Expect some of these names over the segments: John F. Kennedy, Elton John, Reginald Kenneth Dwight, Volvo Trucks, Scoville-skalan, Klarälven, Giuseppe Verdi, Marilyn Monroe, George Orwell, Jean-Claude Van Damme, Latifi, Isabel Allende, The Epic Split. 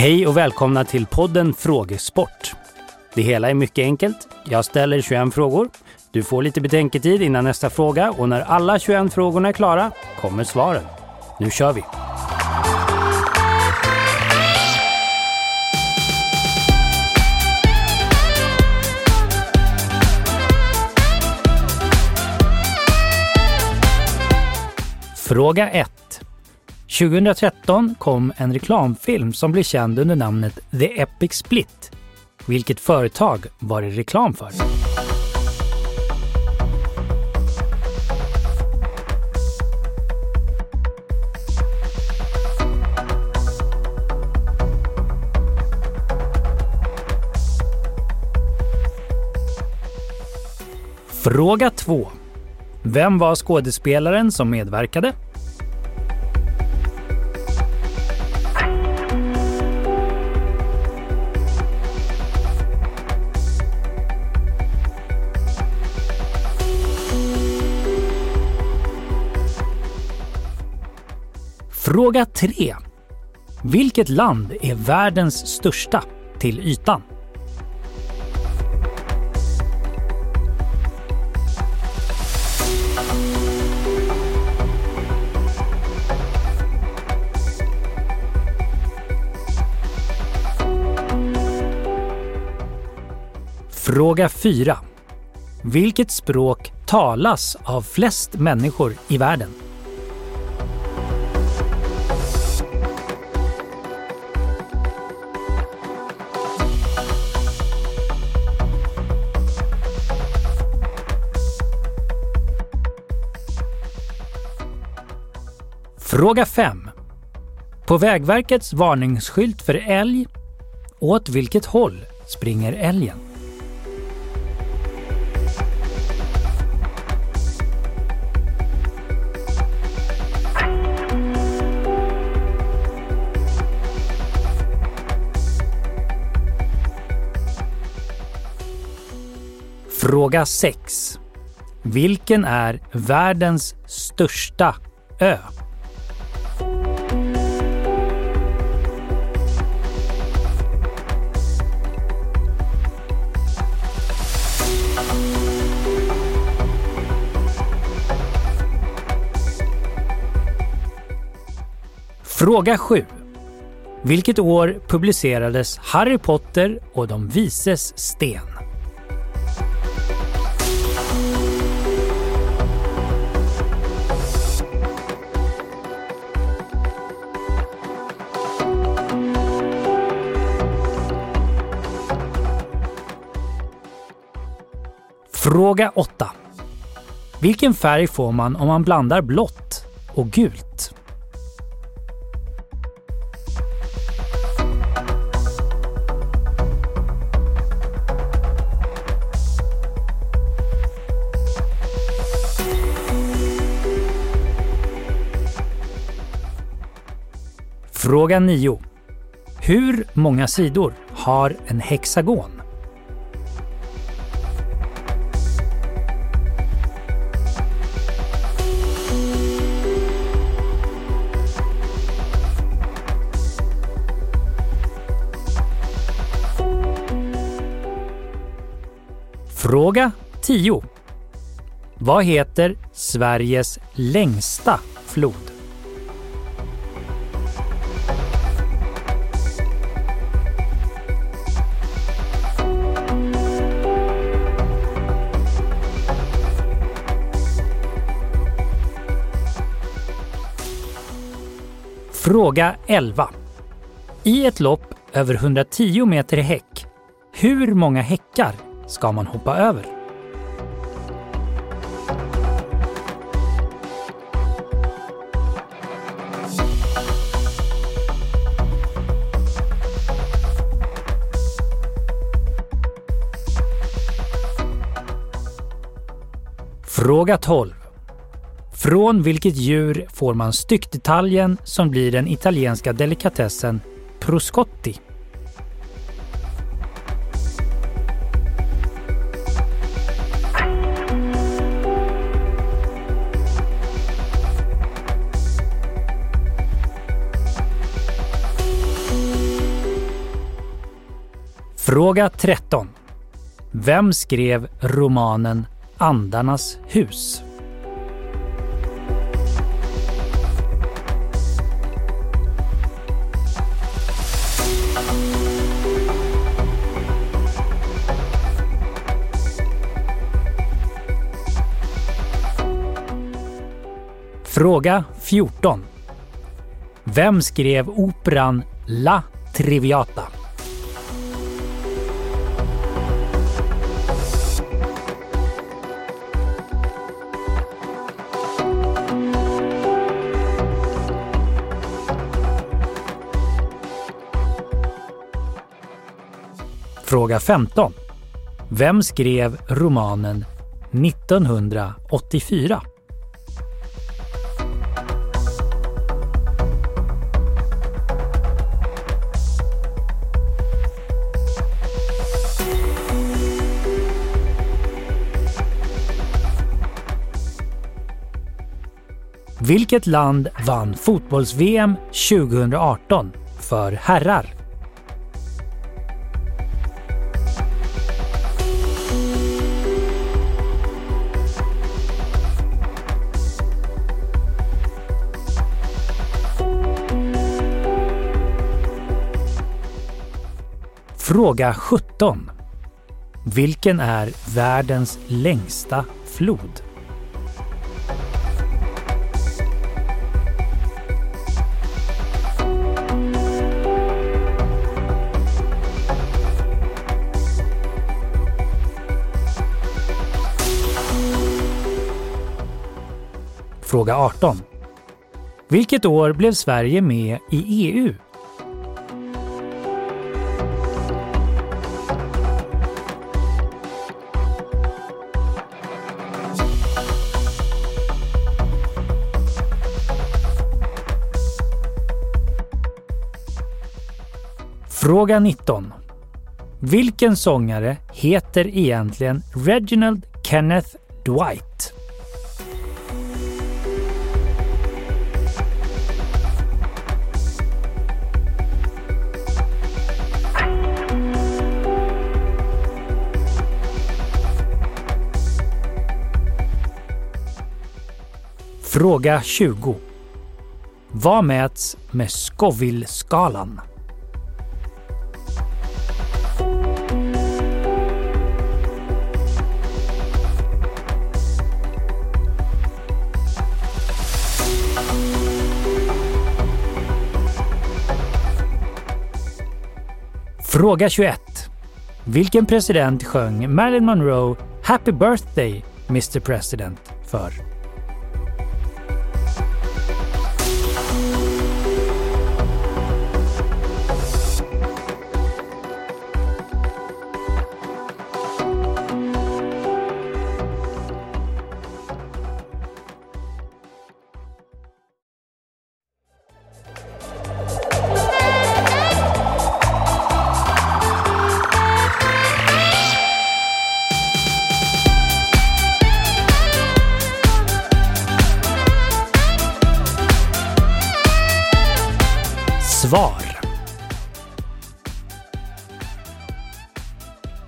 Hej och välkomna till podden Frågesport. Det hela är mycket enkelt. Jag ställer 21 frågor. Du får lite betänketid innan nästa fråga och när alla 21 frågorna är klara kommer svaren. Nu kör vi! Fråga 1. 2013 kom en reklamfilm som blev känd under namnet The Epic Split. Vilket företag var det reklam för? Fråga 2. Vem var skådespelaren som medverkade? Fråga 3. Vilket land är världens största till ytan? Fråga 4. Vilket språk talas av flest människor i världen? Fråga 5. På Vägverkets varningsskylt för älg, åt vilket håll springer älgen? Fråga 6. Vilken är världens största ö? Fråga 7. Vilket år publicerades Harry Potter och de vises sten? Fråga 8. Vilken färg får man om man blandar blått och gult? Fråga 9. Hur många sidor har en hexagon? Fråga 10. Vad heter Sveriges längsta flod? Fråga 11. I ett lopp över 110 meter häck, hur många häckar ska man hoppa över? Fråga 12. Från vilket djur får man styckdetaljen som blir den italienska delikatessen proscotti? Fråga 13. Vem skrev romanen Andarnas hus? Fråga 14. Vem skrev operan La Traviata? Fråga 15. Vem skrev romanen 1984? Vilket land vann fotbolls-VM 2018 för herrar? Fråga 17. Vilken är världens längsta flod? Fråga 18. Vilket år blev Sverige med i EU? Fråga 19. Vilken sångare heter egentligen Reginald Kenneth Dwight? Fråga 20. Vad mäts med Scoville-skalan? Fråga 21. Vilken president sjöng Marilyn Monroe Happy Birthday, Mr. President för? Svar.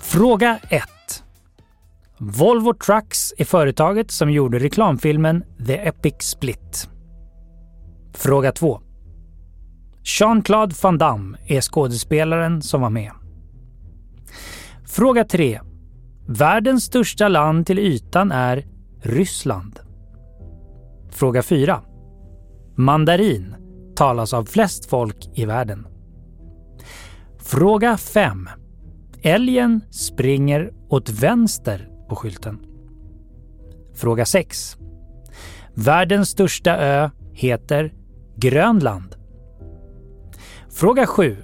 Fråga 1. Volvo Trucks är företaget som gjorde reklamfilmen The Epic Split. Fråga 2. Jean-Claude Van Damme är skådespelaren som var med. Fråga 3. Världens största land till ytan är Ryssland. Fråga 4. Mandarin talas av flest folk i världen. Fråga 5. Älgen springer åt vänster på skylten. Fråga 6. Världens största ö heter Grönland. Fråga 7.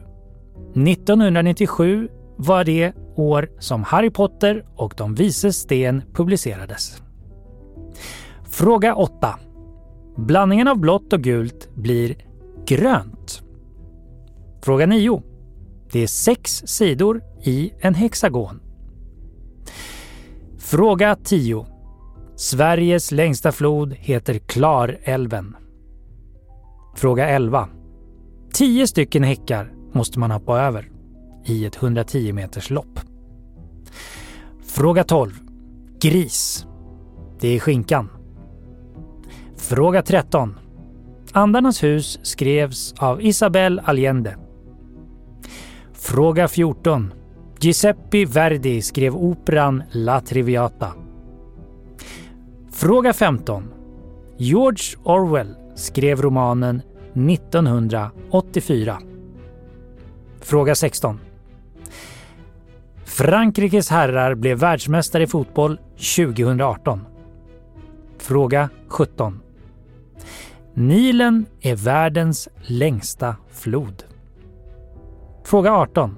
1997 var det år som Harry Potter och de vises sten publicerades. Fråga 8. Blandningen av blått och gult blir grönt. Fråga 9. Det är 6 sidor i en hexagon. Fråga 10. Sveriges längsta flod heter Klarälven. Fråga 11. 10 stycken häckar måste man hoppa över. i ett 110 meters lopp. Fråga 12. Gris. Det är skinkan. Fråga 13. Andarnas hus skrevs av Isabel Allende. Fråga 14. Giuseppe Verdi skrev operan La Traviata. Fråga 15. George Orwell skrev romanen 1984. Fråga 16. Frankrikes herrar blev världsmästare i fotboll 2018. Fråga 17. Nilen är världens längsta flod. Fråga 18.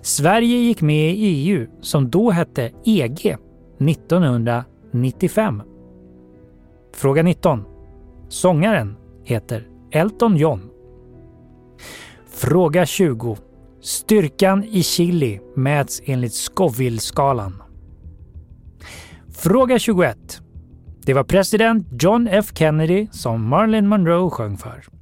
Sverige gick med i EU, som då hette EG, 1995. Fråga 19. Sångaren heter Elton John. Fråga 20. Styrkan i Chile mäts enligt Scoville-skalan. Fråga 21. Det var president John F. Kennedy som Marilyn Monroe sjöng för.